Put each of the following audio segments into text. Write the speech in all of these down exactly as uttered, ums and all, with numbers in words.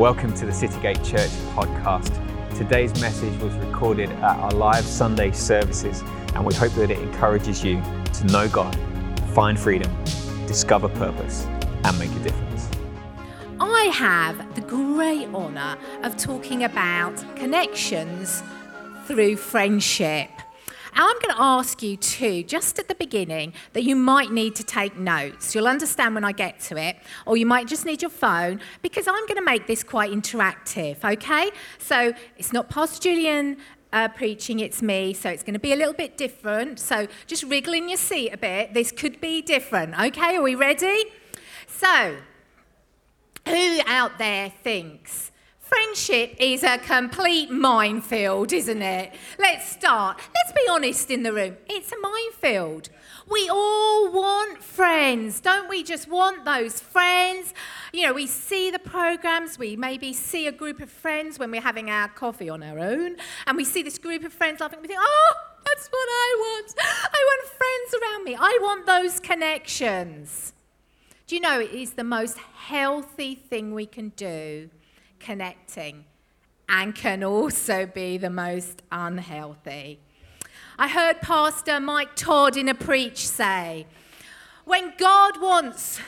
Welcome to the Citygate Church podcast. Today's message was recorded at our live Sunday services, and we hope that it encourages you to know God, find freedom, discover purpose, and make a difference. I have the great honour of talking about connections through friendship. Now, I'm going to ask you too, just at the beginning, that you might need to take notes. You'll understand when I get to it, or you might just need your phone, because I'm going to make this quite interactive, okay? So it's not Pastor Julian uh, preaching, it's me, so it's going to be a little bit different. So just wriggle in your seat a bit. This could be different, okay? Are we ready? So, who out there thinks friendship is a complete minefield, isn't it? Let's start. Let's be honest in the room. It's a minefield. We all want friends. Don't we just want those friends? You know, we see the programs. We maybe see a group of friends when we're having our coffee on our own. And we see this group of friends laughing. We think, oh, that's what I want. I want friends around me. I want those connections. Do you know, it is the most healthy thing we can do. Connecting, and can also be the most unhealthy. I heard Pastor Mike Todd in a preach say, when God wants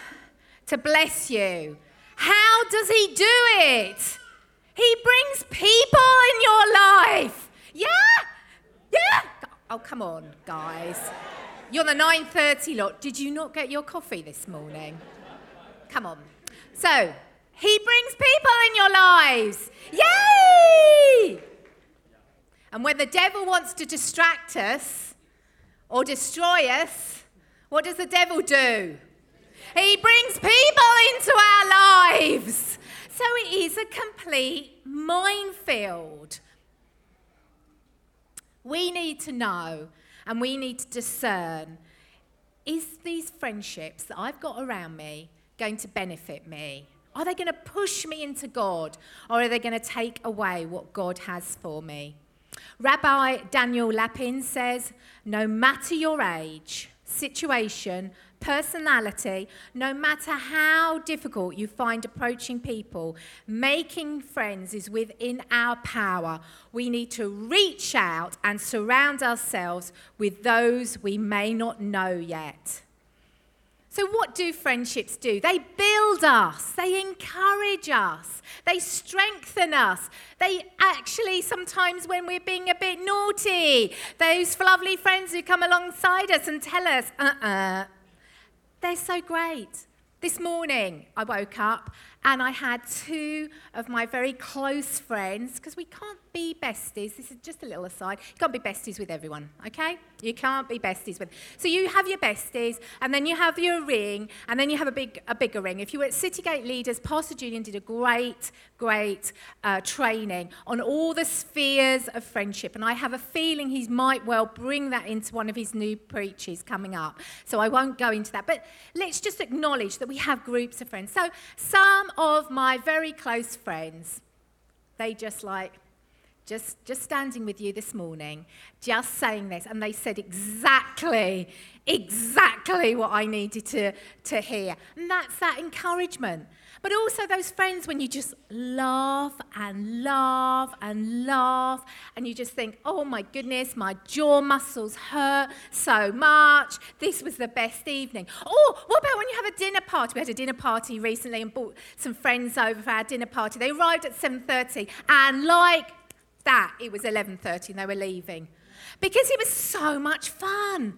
to bless you, how does he do it? He brings people in your life. Yeah? Yeah? Oh, come on, guys. You're the nine thirty lot. Did you not get your coffee this morning? Come on. So, he brings people in your lives. Yay! And when the devil wants to distract us or destroy us, what does the devil do? He brings people into our lives. So it is a complete minefield. We need to know and we need to discern, is these friendships that I've got around me going to benefit me? Are they going to push me into God, or are they going to take away what God has for me? Rabbi Daniel Lapin says, no matter your age, situation, personality, no matter how difficult you find approaching people, making friends is within our power. We need to reach out and surround ourselves with those we may not know yet. So what do friendships do? They build us, they encourage us, they strengthen us. They actually, sometimes when we're being a bit naughty, those lovely friends who come alongside us and tell us, uh-uh, they're so great. This morning I woke up and I had two of my very close friends, because we can't be besties. This is just a little aside. You can't be besties with everyone, okay? You can't be besties with. So you have your besties, and then you have your ring, and then you have a big, a bigger ring. If you were at Citygate Leaders, Pastor Julian did a great, great uh, training on all the spheres of friendship, and I have a feeling he might well bring that into one of his new preaches coming up. So I won't go into that, but let's just acknowledge that we have groups of friends. So some of my very close friends, they just like, just just standing with you this morning, just saying this, and they said exactly, exactly what I needed to, to hear. And that's that encouragement. But also those friends when you just laugh and laugh and laugh, and you just think, oh my goodness, my jaw muscles hurt so much. This was the best evening. Oh, what about when you have a dinner party? We had a dinner party recently and brought some friends over for our dinner party. They arrived at seven thirty, and like that, it was eleven thirty and they were leaving, because it was so much fun.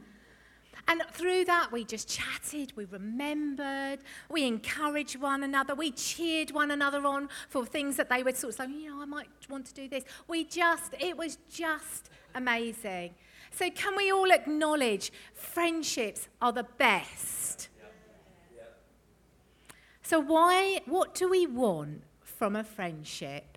And through that, we just chatted, we remembered, we encouraged one another, we cheered one another on for things that they would sort of say, you know, I might want to do this. We just, it was just amazing. So can we all acknowledge friendships are the best? Yeah. Yeah. So why, what do we want from a friendship?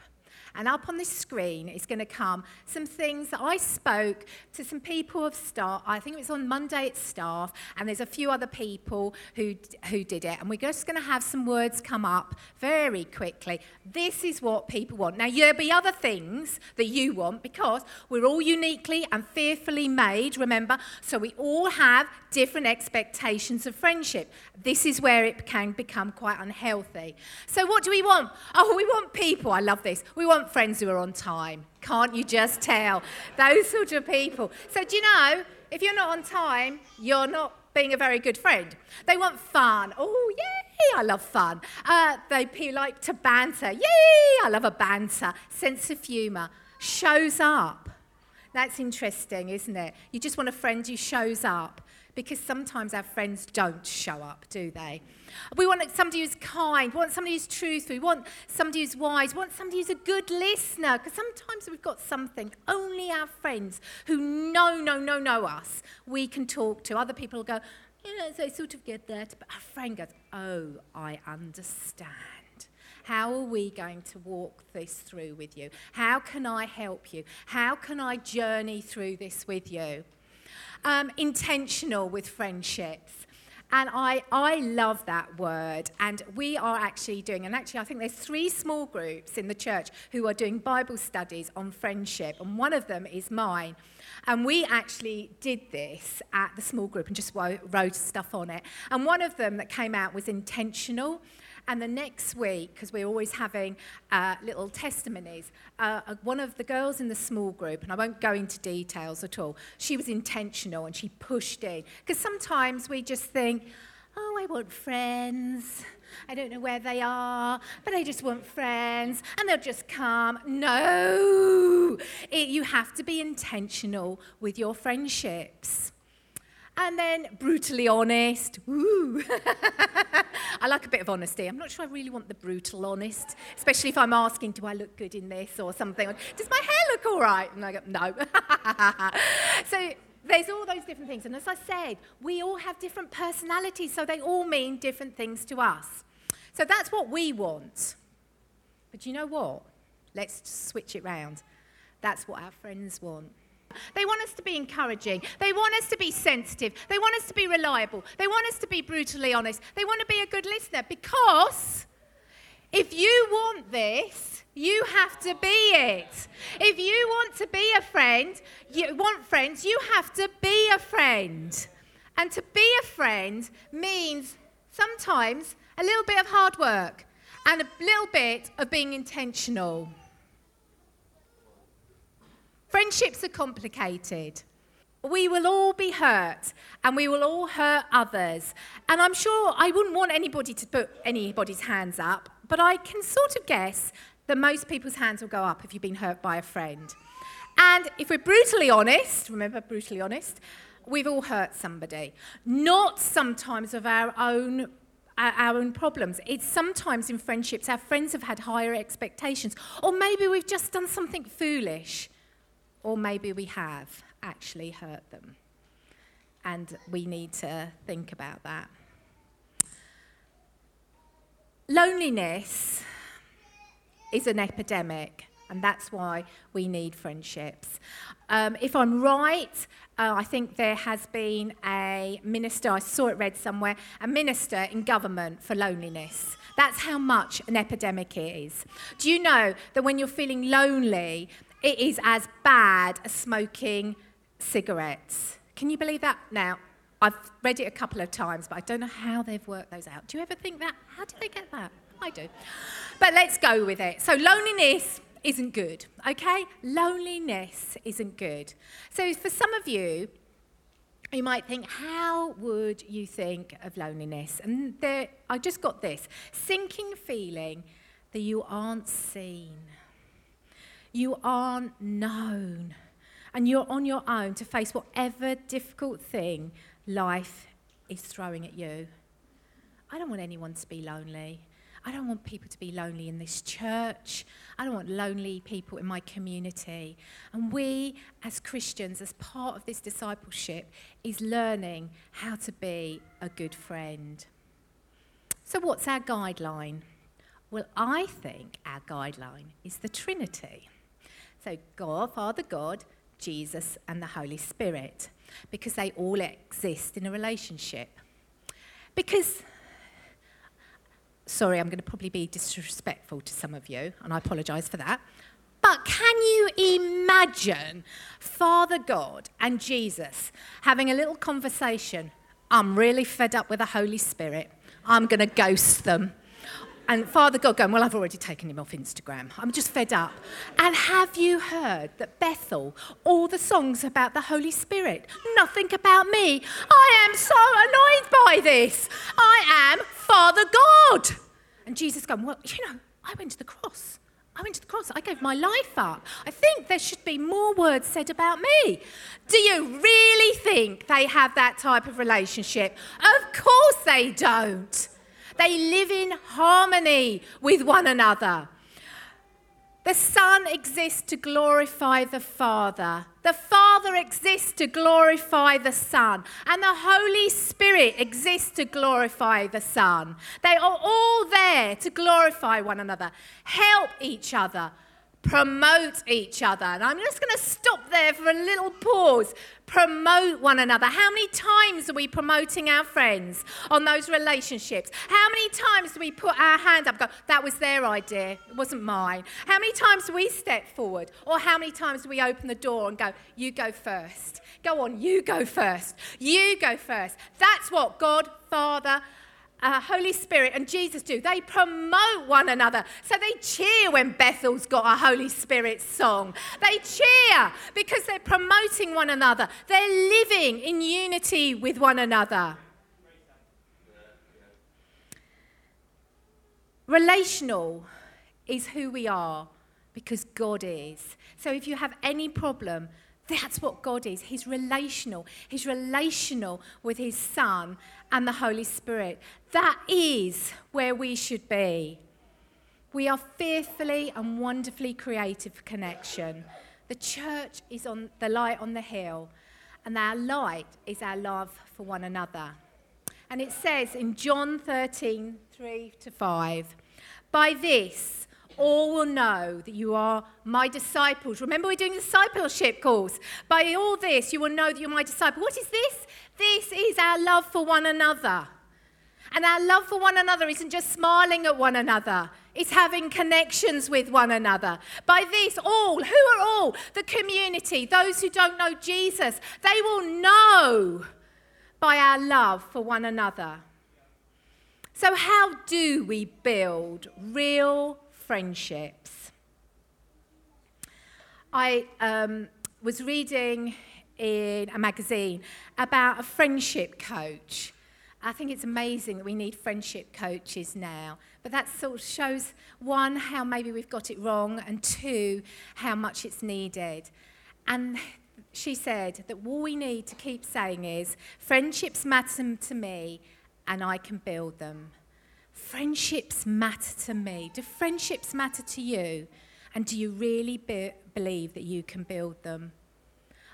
And up on this screen is going to come some things that I spoke to some people of staff. I think it was on Monday at staff, and there's a few other people who who did it. And we're just going to have some words come up very quickly. This is what people want. Now, there'll be other things that you want, because we're all uniquely and fearfully made, remember? So we all have different expectations of friendship. This is where it can become quite unhealthy. So what do we want? Oh, we want people. I love this. We want friends who are on time. Can't you just tell? Those sort of people. So do you know, if you're not on time, you're not being a very good friend. They want fun. Oh, yay, I love fun. Uh, they like to banter. Yay, I love a banter. Sense of humour. Shows up. That's interesting, isn't it? You just want a friend who shows up, because sometimes our friends don't show up, do they? We want somebody who's kind. We want somebody who's truthful. We want somebody who's wise. We want somebody who's a good listener, because sometimes we've got something only our friends who know, know, know, know us, we can talk to. Other people will go, you know, they sort of get that. But our friend goes, oh, I understand. How are we going to walk this through with you? How can I help you? How can I journey through this with you? Um, intentional with friendships, and I, I love that word, and we are actually doing, and actually I think there's three small groups in the church who are doing Bible studies on friendship, and one of them is mine, and we actually did this at the small group and just wo- wrote stuff on it, and one of them that came out was intentional. And the next week, because we're always having uh, little testimonies, uh, one of the girls in the small group, and I won't go into details at all, she was intentional and she pushed in. Because sometimes we just think, oh, I want friends. I don't know where they are, but I just want friends. And they'll just come. No! It, you have to be intentional with your friendships. And then brutally honest. Ooh. I like a bit of honesty. I'm not sure I really want the brutal honest, especially if I'm asking, do I look good in this or something? Or, does my hair look all right? And I go, no. So there's all those different things. And as I said, we all have different personalities, so they all mean different things to us. So that's what we want. But you know what? Let's switch it round. That's what our friends want. They want us to be encouraging. They want us to be sensitive. They want us to be reliable. They want us to be brutally honest. They want to be a good listener, because if you want this, you have to be it. If you want to be a friend, you want friends, you have to be a friend. And to be a friend means sometimes a little bit of hard work and a little bit of being intentional. Friendships are complicated. We will all be hurt, and we will all hurt others. And I'm sure I wouldn't want anybody to put anybody's hands up, but I can sort of guess that most people's hands will go up if you've been hurt by a friend. And if we're brutally honest, remember, brutally honest, we've all hurt somebody. Not sometimes of our own our own problems. It's sometimes in friendships our friends have had higher expectations, or maybe we've just done something foolish. Or maybe we have actually hurt them. And we need to think about that. Loneliness is an epidemic, and that's why we need friendships. Um, if I'm right, uh, I think there has been a minister, I saw it read somewhere, a minister in government for loneliness. That's how much an epidemic it is. Do you know that when you're feeling lonely, it is as bad as smoking cigarettes? Can you believe that? Now, I've read it a couple of times, but I don't know how they've worked those out. Do you ever think that? How did they get that? I do. But let's go with it. So loneliness isn't good, okay? Loneliness isn't good. So for some of you, you might think, how would you think of loneliness? And there, I just got this. Sinking feeling that you aren't seen. You aren't known, and you're on your own to face whatever difficult thing life is throwing at you. I don't want anyone to be lonely. I don't want people to be lonely in this church. I don't want lonely people in my community. And we, as Christians, as part of this discipleship, is learning how to be a good friend. So what's our guideline? Well, I think our guideline is the Trinity. So God, Father God, Jesus and the Holy Spirit, because they all exist in a relationship. Because, sorry, I'm going to probably be disrespectful to some of you, and I apologise for that, but can you imagine Father God and Jesus having a little conversation? I'm really fed up with the Holy Spirit. I'm going to ghost them. And Father God going, well, I've already taken him off Instagram. I'm just fed up. And have you heard that Bethel, all the songs about the Holy Spirit, nothing about me. I am so annoyed by this. I am Father God. And Jesus going, well, you know, I went to the cross. I went to the cross. I gave my life up. I think there should be more words said about me. Do you really think they have that type of relationship? Of course they don't. They live in harmony with one another. The Son exists to glorify the Father. The Father exists to glorify the Son. And the Holy Spirit exists to glorify the Son. They are all there to glorify one another, help each other, promote each other. And I'm just going to stop there for a little pause. Promote one another. How many times are we promoting our friends on those relationships? How many times do we put our hand up and go, that was their idea, it wasn't mine? How many times do we step forward? Or how many times do we open the door and go, you go first. Go on, you go first. You go first. That's what God, Father, Uh, Holy Spirit and Jesus do. They promote one another. So they cheer when Bethel's got a Holy Spirit song. They cheer because they're promoting one another. They're living in unity with one another. Relational is who we are because God is. So if you have any problem, that's what God is. He's relational. He's relational with his Son and the Holy Spirit. That is where we should be. We are fearfully and wonderfully created for connection. The church is on the light on the hill, and our light is our love for one another. And it says in John thirteen, three to five, by this, all will know that you are my disciples. Remember, we're doing the discipleship course. By all this, you will know that you're my disciple. What is this? This is our love for one another. And our love for one another isn't just smiling at one another. It's having connections with one another. By this, all, who are all? The community, those who don't know Jesus, they will know by our love for one another. So how do we build real friendships? I um, was reading in a magazine about a friendship coach. I think it's amazing that we need friendship coaches now, but that sort of shows, one, how maybe we've got it wrong, and two, how much it's needed. And she said that all we need to keep saying is, friendships matter to me, and I can build them. Friendships matter to me. Do friendships matter to you? And do you really be- believe that you can build them?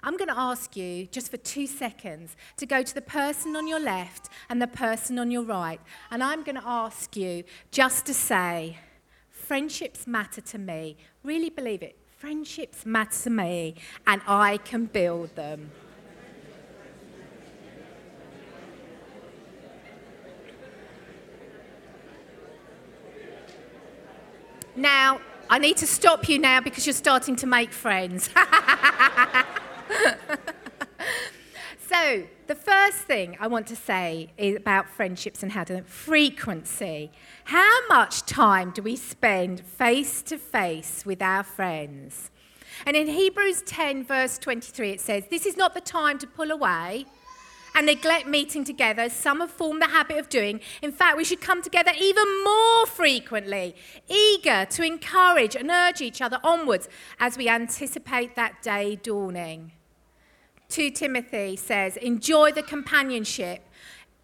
I'm going to ask you, just for two seconds, to go to the person on your left and the person on your right. And I'm going to ask you just to say, friendships matter to me. Really believe it. Friendships matter to me, and I can build them. Now, I need to stop you now because you're starting to make friends. So, the first thing I want to say is about friendships and how to frequency. How much time do we spend face to face with our friends? And in Hebrews ten, verse twenty-three, it says, this is not the time to pull away and neglect meeting together, as some have formed the habit of doing. In fact, we should come together even more frequently, eager to encourage and urge each other onwards as we anticipate that day dawning. Second Timothy says, enjoy the companionship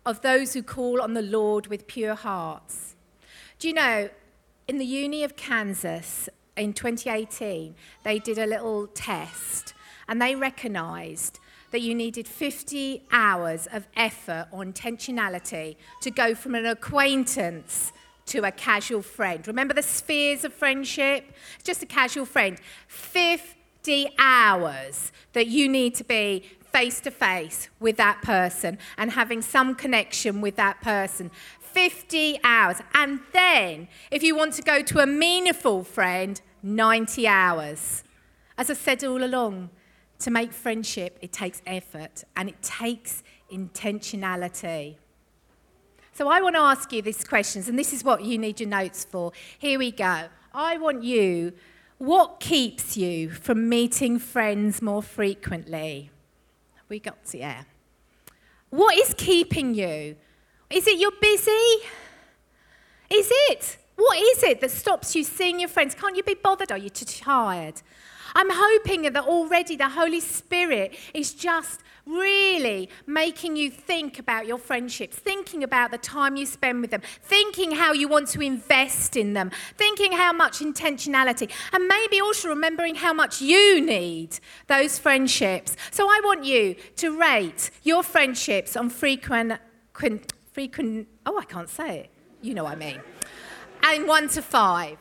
of those who call on the Lord with pure hearts. Do you know, in the Uni of Kansas in twenty eighteen, they did a little test, and they recognised that you needed fifty hours of effort or intentionality to go from an acquaintance to a casual friend. Remember the spheres of friendship? It's just a casual friend. fifty hours that you need to be face-to-face with that person and having some connection with that person. fifty hours. And then, if you want to go to a meaningful friend, ninety hours. As I said all along, to make friendship, it takes effort and it takes intentionality. So I want to ask you these questions, and this is what you need your notes for. Here we go. I want you, what keeps you from meeting friends more frequently? We got to, yeah. What is keeping you? Is it you're busy? Is it? What is it that stops you seeing your friends? Can't you be bothered? Are you too tired? I'm hoping that already the Holy Spirit is just really making you think about your friendships, thinking about the time you spend with them, thinking how you want to invest in them, thinking how much intentionality, and maybe also remembering how much you need those friendships. So I want you to rate your friendships on frequent, frequent, frequent oh, I can't say it. You know what I mean. And one to five.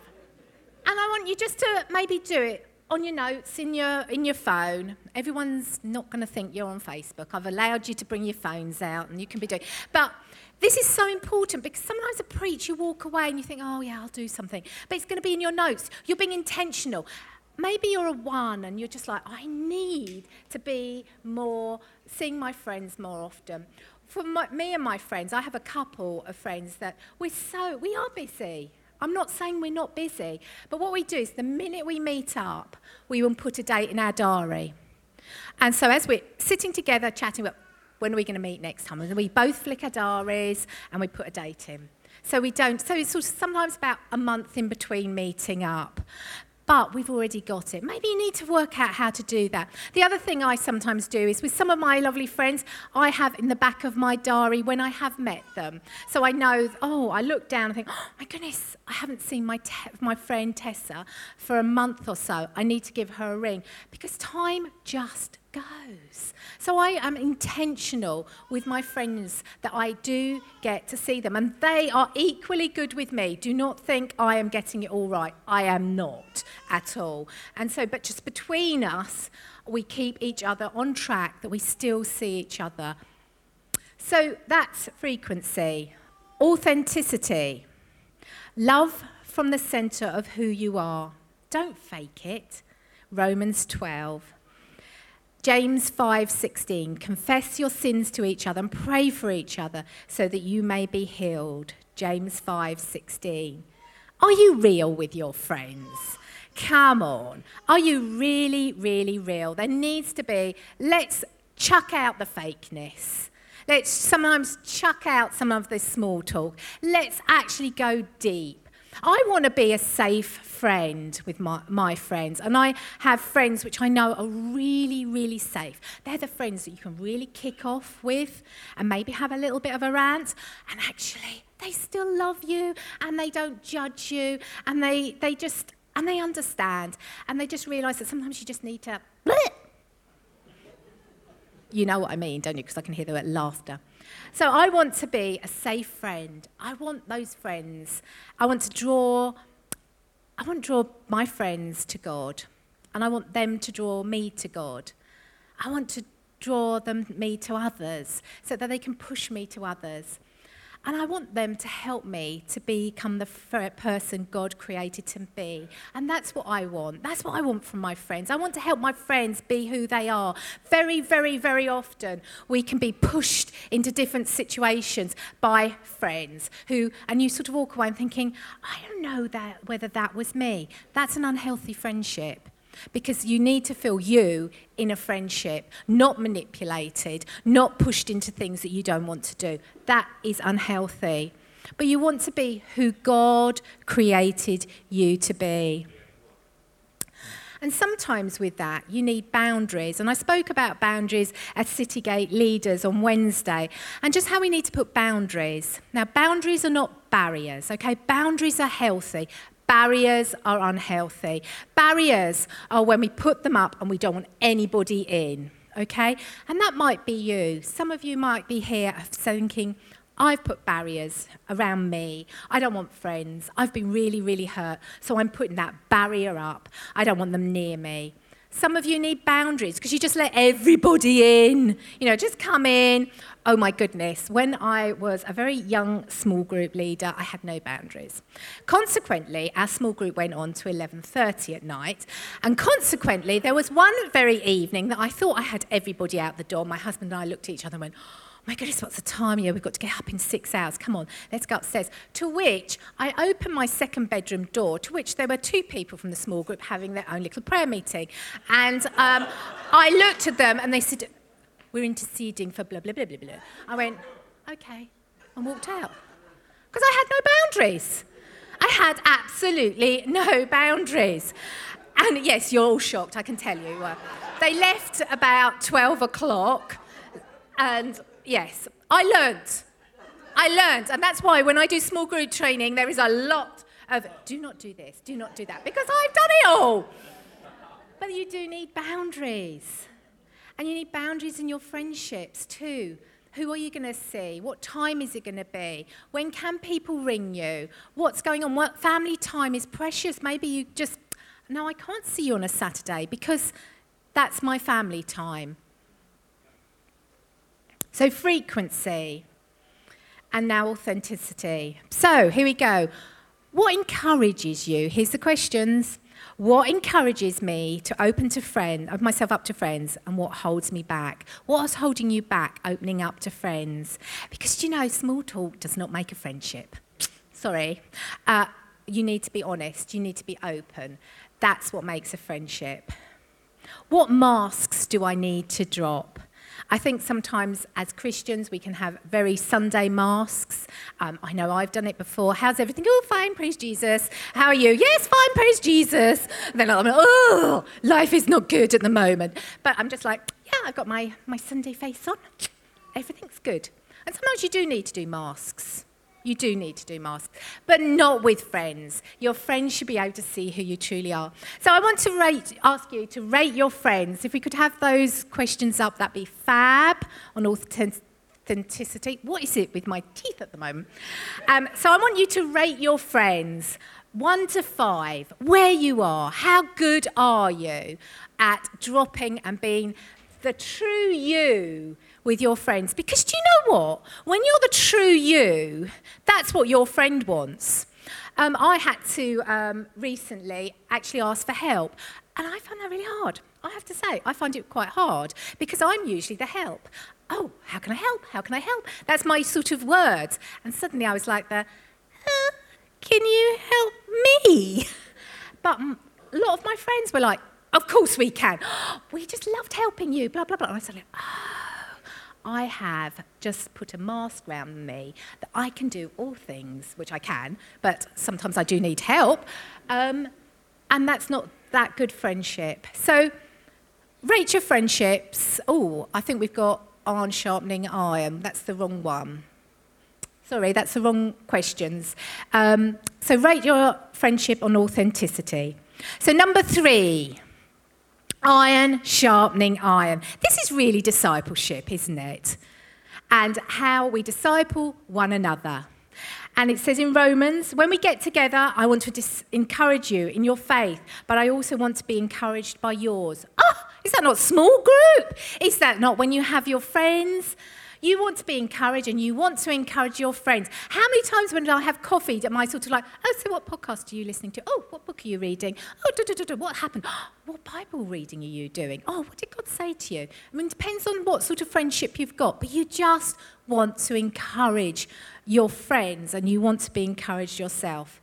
And I want you just to maybe do it on your notes, in your in your phone. Everyone's not going to think you're on Facebook. I've allowed you to bring your phones out and you can be doing. But this is so important because sometimes I preach, you walk away and you think, oh yeah, I'll do something. But it's going to be in your notes. You're being intentional. Maybe you're a one and you're just like, I need to be more, seeing my friends more often. For my, me and my friends, I have a couple of friends that we're so, we are busy. I'm not saying we're not busy, but what we do is the minute we meet up, we will put a date in our diary. And so as we're sitting together, chatting about when are we going to meet next time, and we both flick our diaries and we put a date in. So we don't, so it's sort of sometimes about a month in between meeting up. But we've already got it. Maybe you need to work out how to do that. The other thing I sometimes do is with some of my lovely friends, I have in the back of my diary when I have met them. So I know, oh, I look down and think, oh my goodness, I haven't seen my te- my friend Tessa for a month or so. I need to give her a ring because time just goes. So I am intentional with my friends that I do get to see them, and they are equally good with me. Do not think I am getting it all right. I am not at all. And so, but just between us, we keep each other on track, that we still see each other. So that's frequency, authenticity, love from the center of who you are. Don't fake it. Romans twelve. James five sixteen, confess your sins to each other and pray for each other so that you may be healed. James five sixteen. Are you real with your friends? Come on. Are you really, really real? There needs to be, let's chuck out the fakeness. Let's sometimes chuck out some of this small talk. Let's actually go deep. I want to be a safe friend with my, my friends, and I have friends which I know are really, really safe. They're the friends that you can really kick off with and maybe have a little bit of a rant, and actually they still love you and they don't judge you, and they, they just, and they understand, and they just realise that sometimes you just need to bleh. You know what I mean, don't you? Because I can hear the laughter. So I want to be a safe friend. I want those friends. I want to draw, I want to draw my friends to God, and I want them to draw me to God. I want to draw them, me to others, so that they can push me to others. And I want them to help me to become the person God created to be. And that's what I want. That's what I want from my friends. I want to help my friends be who they are. Very, very, very often we can be pushed into different situations by friends who, and you sort of walk away and thinking, I don't know that whether that was me. That's an unhealthy friendship. Because you need to feel you in a friendship, not manipulated, not pushed into things that you don't want to do. That is unhealthy. But you want to be who God created you to be. And sometimes with that, you need boundaries. And I spoke about boundaries at Citygate Leaders on Wednesday, and just how we need to put boundaries. Now, boundaries are not barriers, okay? Boundaries are healthy. Barriers are unhealthy. Barriers are when we put them up and we don't want anybody in, okay? And that might be you. Some of you might be here thinking, I've put barriers around me. I don't want friends. I've been really, really hurt, so I'm putting that barrier up. I don't want them near me. Some of you need boundaries because you just let everybody in. You know, just come in. Oh, my goodness. When I was a very young small group leader, I had no boundaries. Consequently, our small group went on to eleven thirty at night. And consequently, there was one very evening that I thought I had everybody out the door. My husband and I looked at each other and went, oh, my goodness, what's the time here? We've got to get up in six hours. Come on, let's go upstairs. To which I opened my second bedroom door, to which there were two people from the small group having their own little prayer meeting. And um, I looked at them and they said, we're interceding for blah, blah, blah, blah, blah. I went, okay, and walked out. Because I had no boundaries. I had absolutely no boundaries. And yes, you're all shocked, I can tell you. Uh, they left about twelve o'clock and... Yes, I learned. I learned, and that's why when I do small group training, there is a lot of do not do this, do not do that, because I've done it all. But you do need boundaries, and you need boundaries in your friendships too. Who are you going to see? What time is it going to be? When can people ring you? What's going on? What family time is precious? Maybe you just, no, I can't see you on a Saturday because that's my family time. So frequency, and now authenticity. So here we go. What encourages you? Here's the questions. What encourages me to open to friends, open myself up to friends, and what holds me back? What's holding you back opening up to friends? Because, you know, small talk does not make a friendship. Sorry. Uh, you need to be honest. You need to be open. That's what makes a friendship. What masks do I need to drop? I think sometimes as Christians we can have very Sunday masks. Um, I know I've done it before. How's everything? Oh, fine, praise Jesus. How are you? Yes, fine, praise Jesus. And then I'm like, oh, life is not good at the moment. But I'm just like, yeah, I've got my, my Sunday face on. Everything's good. And sometimes you do need to do masks. You do need to do masks, but not with friends. Your friends should be able to see who you truly are. So I want to rate, ask you to rate your friends. If we could have those questions up, that'd be fab on authenticity. What is it with my teeth at the moment? Um, so I want you to rate your friends, one to five, where you are. How good are you at dropping and being the true you with your friends? Because do you know what? When you're the true you, that's what your friend wants. Um, I had to um, recently actually ask for help, and I found that really hard. I have to say, I find it quite hard because I'm usually the help. Oh, how can I help? How can I help? That's my sort of words. And suddenly I was like, the, uh, can you help me? But um, a lot of my friends were like, of course we can. We just loved helping you, blah, blah, blah. And I was like, oh, I have just put a mask around me that I can do all things, which I can, but sometimes I do need help. Um, and that's not that good friendship. So rate your friendships. Oh, I think we've got iron sharpening iron. That's the wrong one. Sorry, that's the wrong questions. Um, so rate your friendship on authenticity. So number three. Iron sharpening iron. This is really discipleship, isn't it? And how we disciple one another. And it says in Romans, when we get together, I want to dis- encourage you in your faith, but I also want to be encouraged by yours. Oh, is that not small group? Is that not when you have your friends? You want to be encouraged and you want to encourage your friends. How many times when I have coffee am I sort of like, oh, so what podcast are you listening to? Oh, what book are you reading? Oh, da, da, da, da, what happened? What Bible reading are you doing? Oh, what did God say to you? I mean, it depends on what sort of friendship you've got, but you just want to encourage your friends and you want to be encouraged yourself.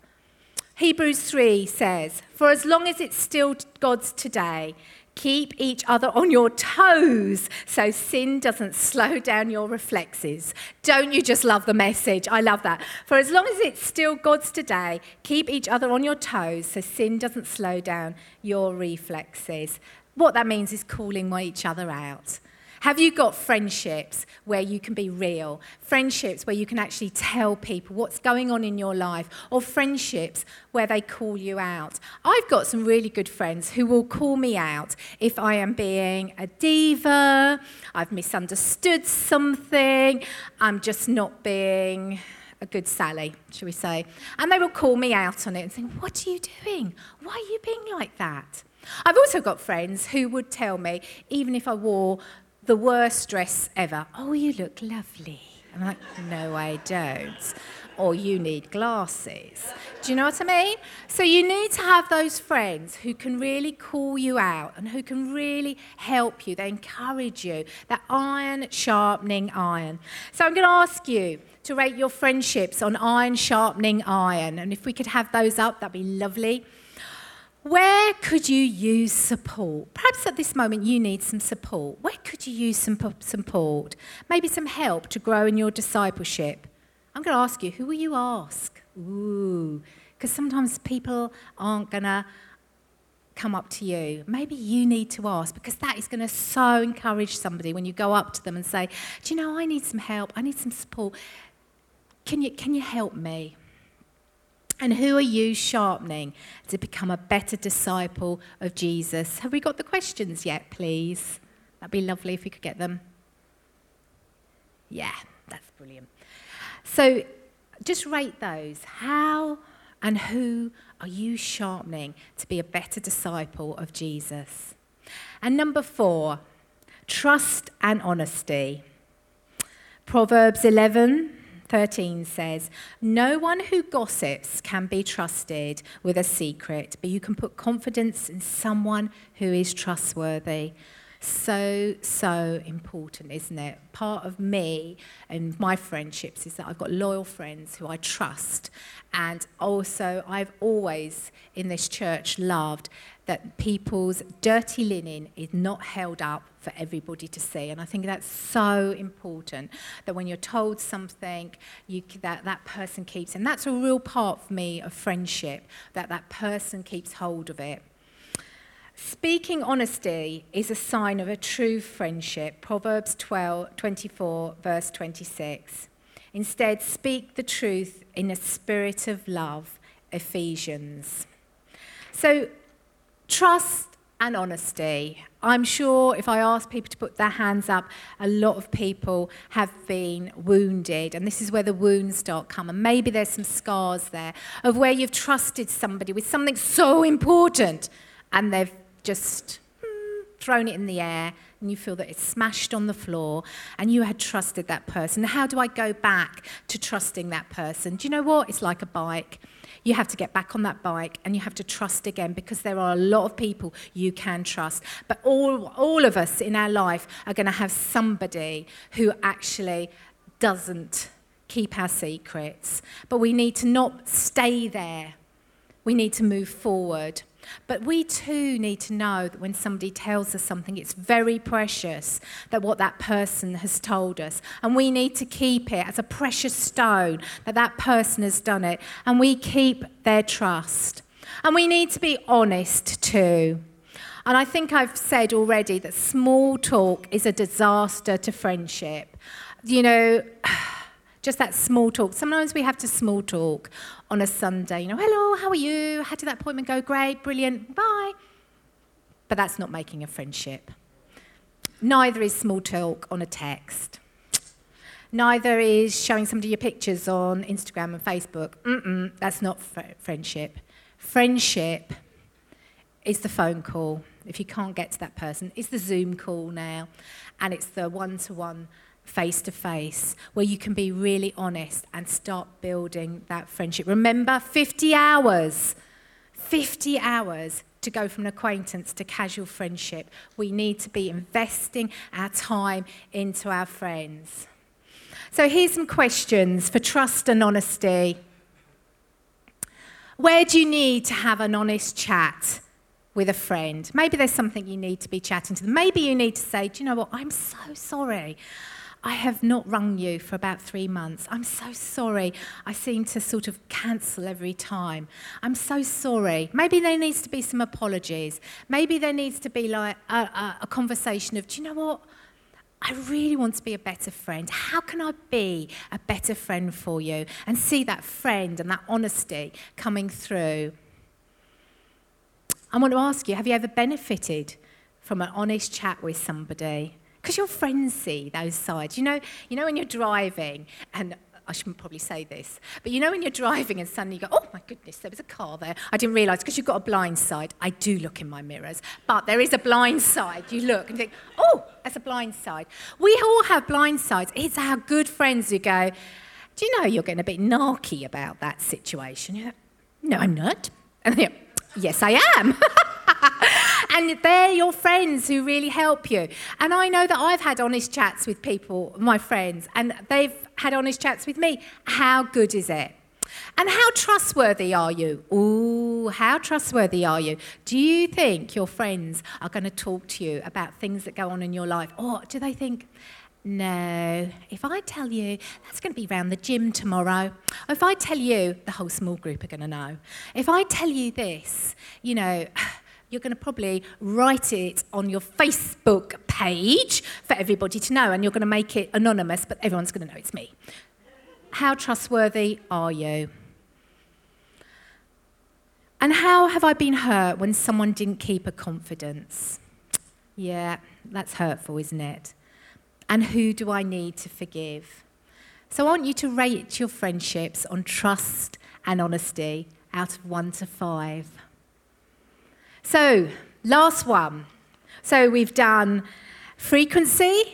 Hebrews three says, for as long as it's still God's today, keep each other on your toes so sin doesn't slow down your reflexes. Don't you just love the message? I love that. For as long as it's still God's today, keep each other on your toes so sin doesn't slow down your reflexes. What that means is calling each other out. Have you got friendships where you can be real? Friendships where you can actually tell people what's going on in your life, or friendships where they call you out? I've got some really good friends who will call me out if I am being a diva, I've misunderstood something, I'm just not being a good Sally, shall we say. And they will call me out on it and think, what are you doing? Why are you being like that? I've also got friends who would tell me, even if I wore the worst dress ever, oh, you look lovely. I'm like, no, I don't. Or you need glasses. Do you know what I mean? So you need to have those friends who can really call you out and who can really help you. They encourage you. That iron sharpening iron. So I'm going to ask you to rate your friendships on iron sharpening iron. And if we could have those up, that'd be lovely. Where could you use support? Perhaps at this moment you need some support. Where could you use some support? Maybe some help to grow in your discipleship. I'm going to ask you, who will you ask? Ooh, because sometimes people aren't going to come up to you. Maybe you need to ask, because that is going to so encourage somebody when you go up to them and say, do you know, I need some help, I need some support. Can you, can you help me? And who are you sharpening to become a better disciple of Jesus? Have we got the questions yet, please? That'd be lovely if we could get them. Yeah, that's brilliant. So just rate those. How and who are you sharpening to be a better disciple of Jesus? And number four, trust and honesty. Proverbs eleven thirteen says, no one who gossips can be trusted with a secret, but you can put confidence in someone who is trustworthy. So, so important, isn't it? Part of me and my friendships is that I've got loyal friends who I trust. And also, I've always in this church loved that people's dirty linen is not held up for everybody to see. And I think that's so important, that when you're told something, you, that that person keeps. And that's a real part for me of friendship, that that person keeps hold of it. Speaking honesty is a sign of a true friendship. Proverbs twelve twenty-four, verse twenty-six. Instead, speak the truth in a spirit of love. Ephesians. So, trust and honesty. I'm sure if I ask people to put their hands up, a lot of people have been wounded, and this is where the wounds start coming. Maybe there's some scars there of where you've trusted somebody with something so important, and they've just mm, thrown it in the air, and you feel that it's smashed on the floor, and you had trusted that person. How do I go back to trusting that person? Do you know what? It's like a bike. You have to get back on that bike, and you have to trust again, because there are a lot of people you can trust. But all, all of us in our life are going to have somebody who actually doesn't keep our secrets. But we need to not stay there. We need to move forward. But we too need to know that when somebody tells us something, it's very precious, that what that person has told us. And we need to keep it as a precious stone, that that person has done it. And we keep their trust. And we need to be honest too. And I think I've said already that small talk is a disaster to friendship. You know, just that small talk. Sometimes we have to small talk on a Sunday. You know, hello, how are you? How did that appointment go? Great, brilliant, bye. But that's not making a friendship. Neither is small talk on a text. Neither is showing somebody your pictures on Instagram and Facebook. Mm-mm, that's not fr- friendship. Friendship is the phone call, if you can't get to that person. It's the Zoom call now, and it's the one-to-one face-to-face, where you can be really honest and start building that friendship. Remember, fifty hours, fifty hours to go from an acquaintance to casual friendship. We need to be investing our time into our friends. So here's some questions for trust and honesty. Where do you need to have an honest chat with a friend? Maybe there's something you need to be chatting to them. Maybe you need to say, do you know what, I'm so sorry. I have not rung you for about three months. I'm so sorry. I seem to sort of cancel every time. I'm so sorry. Maybe there needs to be some apologies. Maybe there needs to be like a, a, a conversation of, do you know what? I really want to be a better friend. How can I be a better friend for you? And see that friend and that honesty coming through. I want to ask you, have you ever benefited from an honest chat with somebody? Because your friends see those sides. You know, you know when you're driving, and I shouldn't probably say this, but you know when you're driving and suddenly you go, oh my goodness, there was a car there. I didn't realise, because you've got a blind side. I do look in my mirrors, but there is a blind side. You look and think, oh, that's a blind side. We all have blind sides. It's our good friends who go, do you know you're getting a bit narky about that situation? You're like, no, I'm not. And they're like, yes, I am. And they're your friends who really help you. And I know that I've had honest chats with people, my friends, and they've had honest chats with me. How good is it? And how trustworthy are you? Ooh, how trustworthy are you? Do you think your friends are going to talk to you about things that go on in your life? Or do they think, no, if I tell you that's going to be round the gym tomorrow, if I tell you the whole small group are going to know, if I tell you this, you know, you're going to probably write it on your Facebook page for everybody to know, and you're going to make it anonymous, but everyone's going to know it's me. How trustworthy are you? And how have I been hurt when someone didn't keep a confidence? Yeah, that's hurtful, isn't it? And who do I need to forgive? So I want you to rate your friendships on trust and honesty out of one to five. So, last one. So we've done frequency,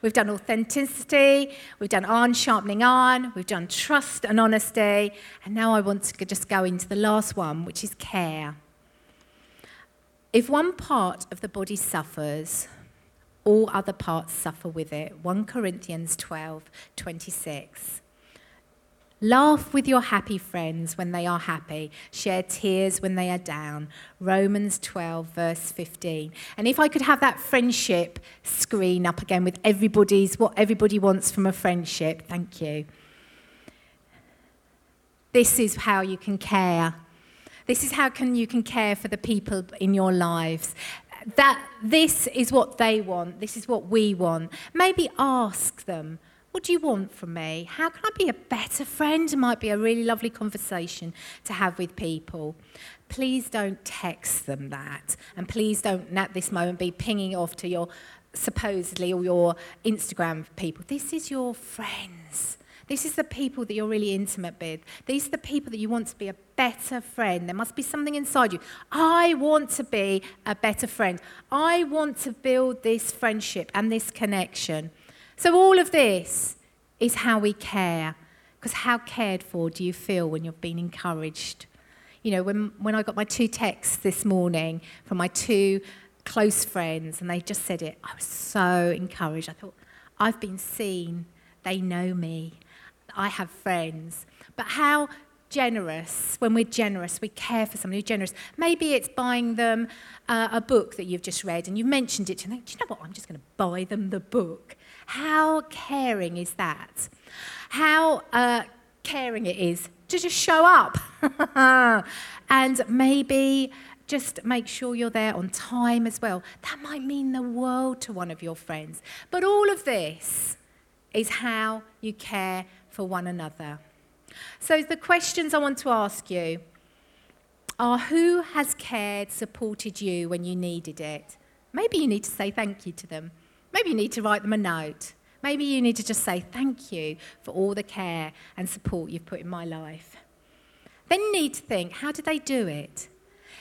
we've done authenticity, we've done iron sharpening iron, we've done trust and honesty, and now I want to just go into the last one, which is care. If one part of the body suffers, all other parts suffer with it. First Corinthians twelve twenty-six. Laugh with your happy friends when they are happy. Share tears when they are down. Romans twelve, verse fifteen. And if I could have that friendship screen up again with everybody's, what everybody wants from a friendship. Thank you. This is how you can care. This is how can you can care for the people in your lives. That this is what they want. This is what we want. Maybe ask them, what do you want from me? How can I be a better friend? It might be a really lovely conversation to have with people. Please don't text them that. And please don't, at this moment, be pinging off to your, supposedly, or your Instagram people. This is your friends. This is the people that you're really intimate with. These are the people that you want to be a better friend. There must be something inside you. I want to be a better friend. I want to build this friendship and this connection. So all of this is how we care, because how cared for do you feel when you've been encouraged? You know, when, when I got my two texts this morning from my two close friends, and they just said it, I was so encouraged. I thought, I've been seen, they know me, I have friends. But how generous, when we're generous, we care for somebody who's generous. Maybe it's buying them uh, a book that you've just read, and you mentioned it to them, do you know what, I'm just going to buy them the book. How caring is that? How uh, caring it is to just show up and maybe just make sure you're there on time as well. That might mean the world to one of your friends. But all of this is how you care for one another. So the questions I want to ask you are, who has cared, supported you when you needed it? Maybe you need to say thank you to them. Maybe you need to write them a note. Maybe you need to just say thank you for all the care and support you've put in my life. Then you need to think, how did they do it?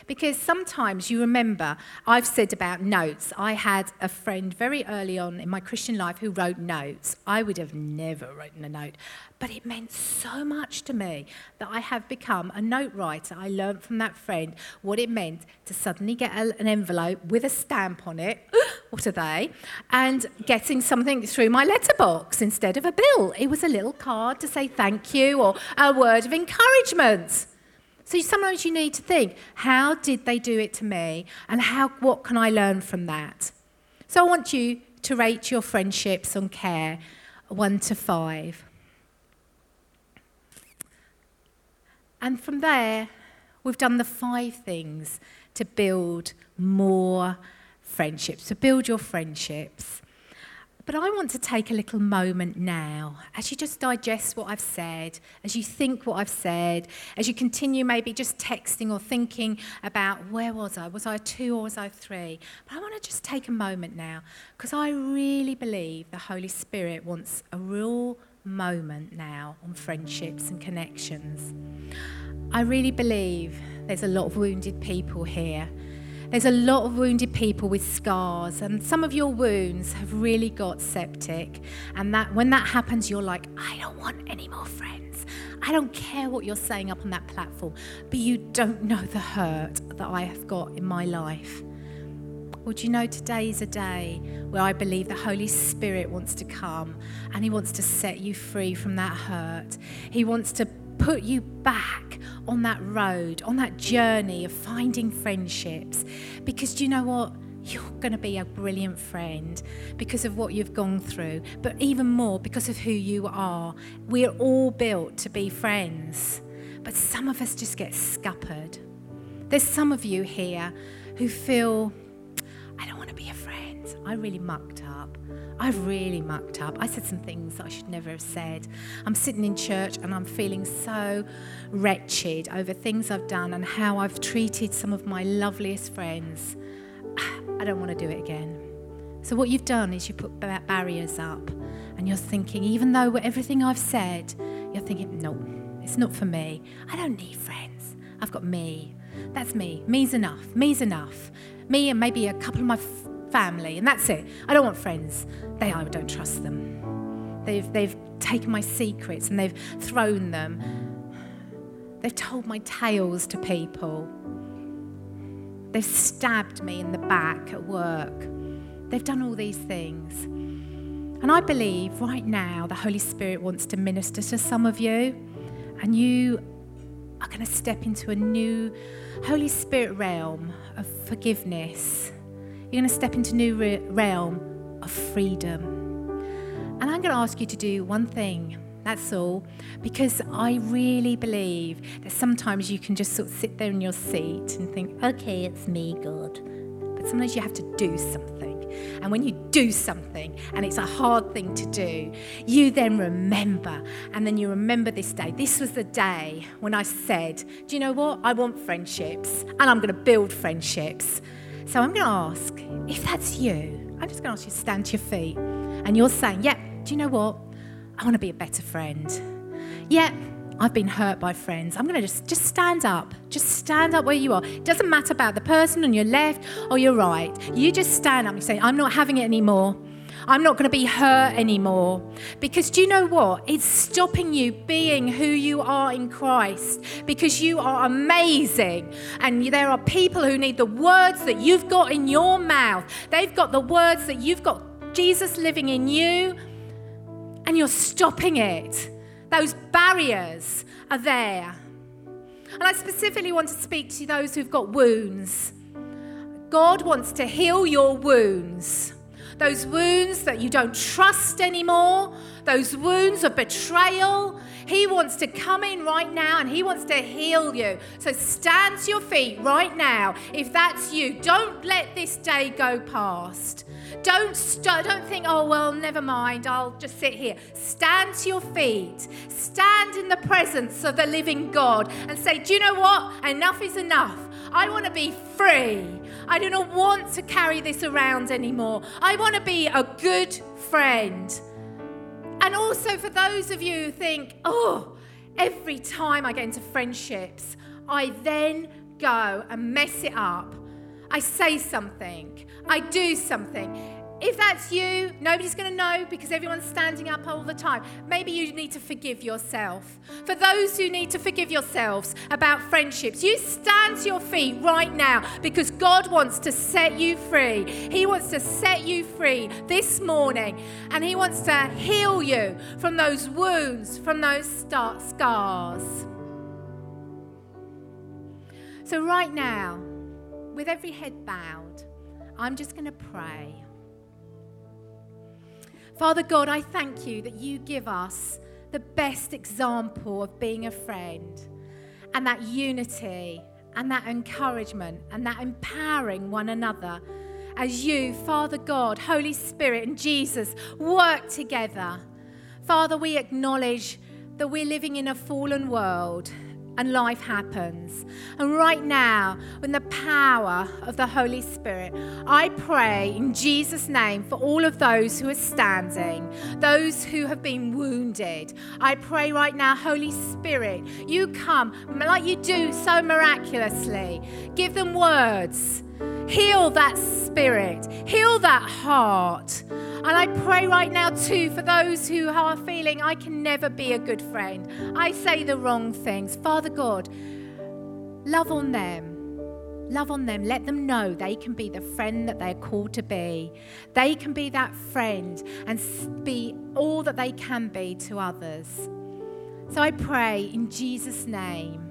Because sometimes you remember, I've said about notes. I had a friend very early on in my Christian life who wrote notes. I would have never written a note, but it meant so much to me that I have become a note writer. I learned from that friend what it meant to suddenly get an envelope with a stamp on it. What are they? And getting something through my letterbox instead of a bill. It was a little card to say thank you or a word of encouragement. So sometimes you need to think, how did they do it to me? And how? What can I learn from that? So I want you to rate your friendships on care, one to five. And from there, we've done the five things to build more friendships, to build your friendships. But I want to take a little moment now, as you just digest what I've said, as you think what I've said, as you continue maybe just texting or thinking about where was I? Was I a two or was I a three? But I want to just take a moment now, because I really believe the Holy Spirit wants a real moment now on friendships and connections. I really believe there's a lot of wounded people here. There's a lot of wounded people with scars, and some of your wounds have really got septic, and that when that happens you're like, I don't want any more friends. I don't care what you're saying up on that platform, but you don't know the hurt that I have got in my life. Well, do you know, today is a day where I believe the Holy Spirit wants to come and he wants to set you free from that hurt. He wants to put you back on that road, on that journey of finding friendships. Because do you know what? You're going to be a brilliant friend because of what you've gone through, but even more because of who you are. We're all built to be friends, but some of us just get scuppered. There's some of you here who feel, I don't want to be a friend. I really mucked up. I've really mucked up. I said some things that I should never have said. I'm sitting in church and I'm feeling so wretched over things I've done and how I've treated some of my loveliest friends. I don't want to do it again. So what you've done is you put barriers up and you're thinking, even though everything I've said, you're thinking, no, it's not for me. I don't need friends. I've got me. That's me. Me's enough. Me's enough. Me and maybe a couple of my f- family, and that's it. I don't want friends. They, I don't trust them. They've, they've taken my secrets and they've thrown them. They've told my tales to people. They've stabbed me in the back at work. They've done all these things. And I believe right now the Holy Spirit wants to minister to some of you, and you are going to step into a new Holy Spirit realm of forgiveness. You're going to step into a new re- realm of freedom. And I'm going to ask you to do one thing, that's all, because I really believe that sometimes you can just sort of sit there in your seat and think, okay, it's me, God. But sometimes you have to do something. And when you do something, and it's a hard thing to do, you then remember, and then you remember this day. This was the day when I said, do you know what? I want friendships, and I'm going to build friendships. So I'm going to ask, if that's you, I'm just going to ask you to stand to your feet, and you're saying, yep, yeah, do you know what? I want to be a better friend. Yep. Yeah, I've been hurt by friends. I'm going to just, just stand up. Just stand up where you are. It doesn't matter about the person on your left or your right. You just stand up and say, I'm not having it anymore. I'm not going to be hurt anymore. Because do you know what? It's stopping you being who you are in Christ, because you are amazing. And there are people who need the words that you've got in your mouth. They've got the words that you've got, Jesus living in you, and you're stopping it. Those barriers are there. And I specifically want to speak to those who've got wounds. God wants to heal your wounds. Those wounds that you don't trust anymore, those wounds of betrayal. He wants to come in right now and he wants to heal you. So stand to your feet right now. If that's you, don't let this day go past. Don't st- don't think, oh, well, never mind, I'll just sit here. Stand to your feet. Stand in the presence of the living God and say, do you know what? Enough is enough. I want to be free. I do not want to carry this around anymore. I want to be a good friend. And also for those of you who think, oh, every time I get into friendships, I then go and mess it up. I say something. I do something. If that's you, nobody's going to know because everyone's standing up all the time. Maybe you need to forgive yourself. For those who need to forgive yourselves about friendships, you stand to your feet right now because God wants to set you free. He wants to set you free this morning, and he wants to heal you from those wounds, from those scars. So right now, with every head bowed, I'm just going to pray. Father God, I thank you that you give us the best example of being a friend, and that unity and that encouragement and that empowering one another as you, Father God, Holy Spirit, and Jesus work together. Father, we acknowledge that we're living in a fallen world and life happens. And right now, in the power of the Holy Spirit, I pray in Jesus' name for all of those who are standing, those who have been wounded. I pray right now, Holy Spirit, you come like you do so miraculously. Give them words. Heal that spirit. Heal that heart. And I pray right now too for those who are feeling, I can never be a good friend. I say the wrong things. Father God, love on them. Love on them. Let them know they can be the friend that they're called to be. They can be that friend and be all that they can be to others. So I pray in Jesus' name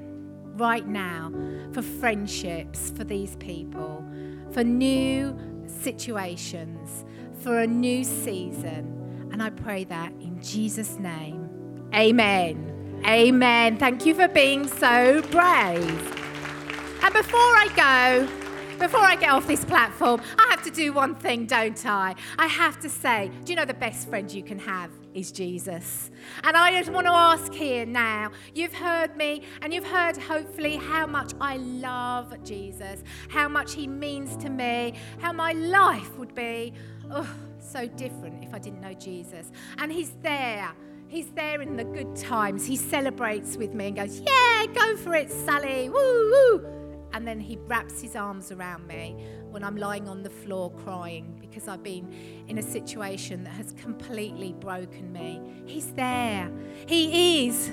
right now for friendships for these people, for new situations, for a new season. And I pray that in Jesus' name. Amen. Amen. Thank you for being so brave. And before I go, before I get off this platform, I have to do one thing, don't I? I have to say, do you know the best friend you can have is Jesus? And I just want to ask here now, you've heard me and you've heard hopefully how much I love Jesus, how much he means to me, how my life would be oh, so different if I didn't know Jesus. And he's there. He's there in the good times. He celebrates with me and goes, yeah, go for it, Sally. Woo, woo. And then he wraps his arms around me when I'm lying on the floor crying because I've been in a situation that has completely broken me. He's there. He is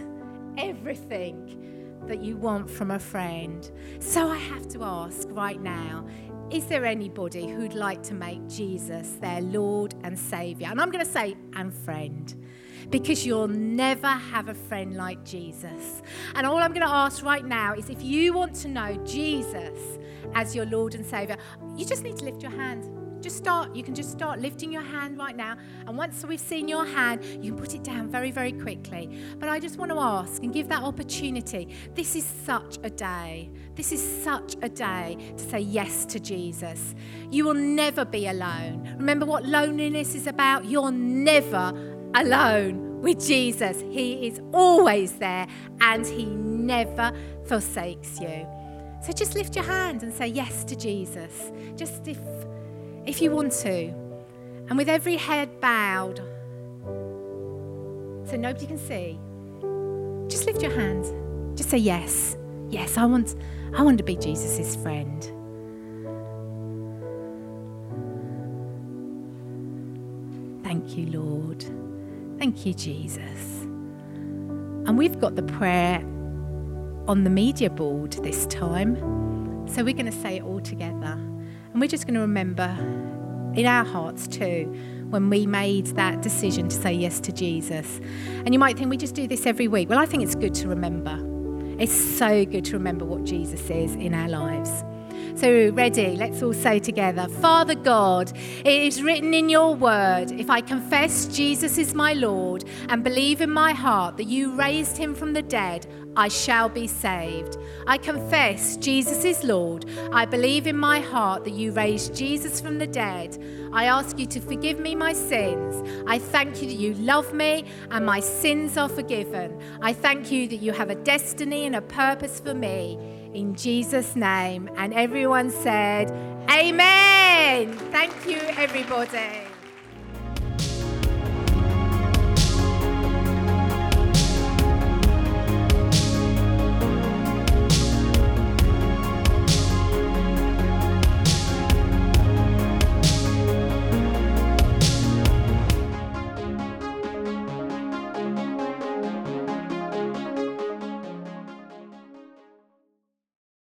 everything that you want from a friend. So I have to ask right now, is there anybody who'd like to make Jesus their Lord and Saviour? And I'm going to say, and friend, because you'll never have a friend like Jesus. And all I'm going to ask right now is if you want to know Jesus as your Lord and Saviour, you just need to lift your hand. Just start. You can just start lifting your hand right now. And once we've seen your hand, you can put it down very, very quickly. But I just want to ask and give that opportunity. This is such a day. This is such a day to say yes to Jesus. You will never be alone. Remember what loneliness is about? You're never alone with Jesus. He is always there and he never forsakes you. So just lift your hand and say yes to Jesus. Just if... If you want to, and with every head bowed, so nobody can see, just lift your hand. Just say yes, yes. I want, I want to be Jesus's friend. Thank you, Lord. Thank you, Jesus. And we've got the prayer on the media board this time, so we're going to say it all together. And we're just going to remember in our hearts too when we made that decision to say yes to Jesus. And you might think we just do this every week. Well, I think it's good to remember. It's so good to remember what Jesus is in our lives. So ready, let's all say together, Father God, it is written in your word, if I confess Jesus is my Lord and believe in my heart that you raised him from the dead, I shall be saved. I confess Jesus is Lord. I believe in my heart that you raised Jesus from the dead. I ask you to forgive me my sins. I thank you that you love me and my sins are forgiven. I thank you that you have a destiny and a purpose for me. In Jesus' name. And everyone said, amen. Thank you, everybody.